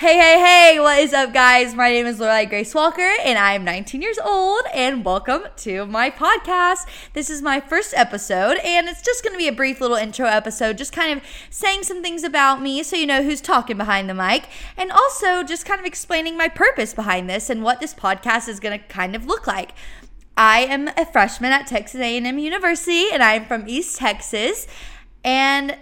Hey, what is up, guys? My name is Lorelei Grace Walker, and I am 19 years old, and welcome to my podcast. This is my first episode, and it's just going to be a brief little intro episode, just kind of saying some things about me so you know who's talking behind the mic, and also just kind of explaining my purpose behind this and what this podcast is going to kind of look like. I am a freshman at Texas A&M University, and I am from East Texas, and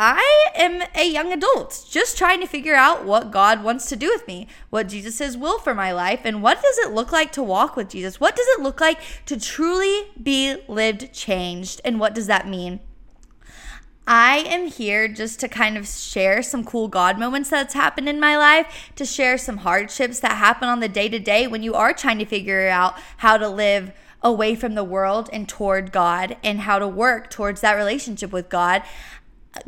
I am a young adult just trying to figure out what God wants to do with me, what Jesus' will for my life, and what does it look like to walk with Jesus? What does it look like to truly be lived changed, and what does that mean? I am here just to kind of share some cool God moments that's happened in my life, to share some hardships that happen on the day-to-day when you are trying to figure out how to live away from the world and toward God, and how to work towards that relationship with God.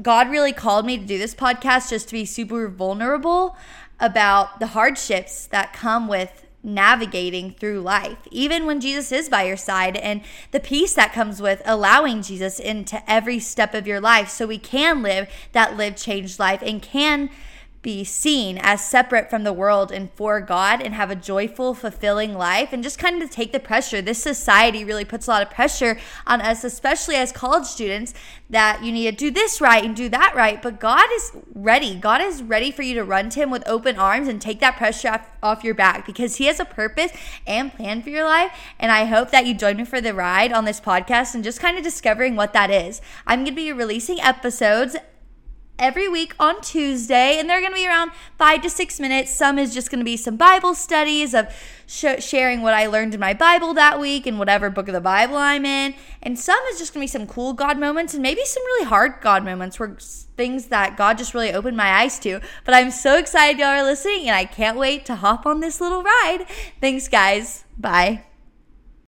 God really called me to do this podcast just to be super vulnerable about the hardships that come with navigating through life, even when Jesus is by your side, and the peace that comes with allowing Jesus into every step of your life so we can live that changed life and can be seen as separate from the world and for God and have a joyful, fulfilling life, and just kind of take the pressure. This society really puts a lot of pressure on us, especially as college students, that you need to do this right and do that right. But God is ready. God is ready for you to run to Him with open arms and take that pressure off your back, because He has a purpose and plan for your life. And I hope that you join me for the ride on this podcast and just kind of discovering what that is. I'm going to be releasing episodes every week on Tuesday, and they're going to be around 5 to 6 minutes. Some is just going to be some Bible studies of sharing what I learned in my Bible that week and whatever book of the Bible I'm in, and some is just going to be some cool God moments and maybe some really hard God moments, where things that God just really opened my eyes to. But I'm so excited y'all are listening, and I can't wait to hop on this little ride. Thanks, guys. Bye.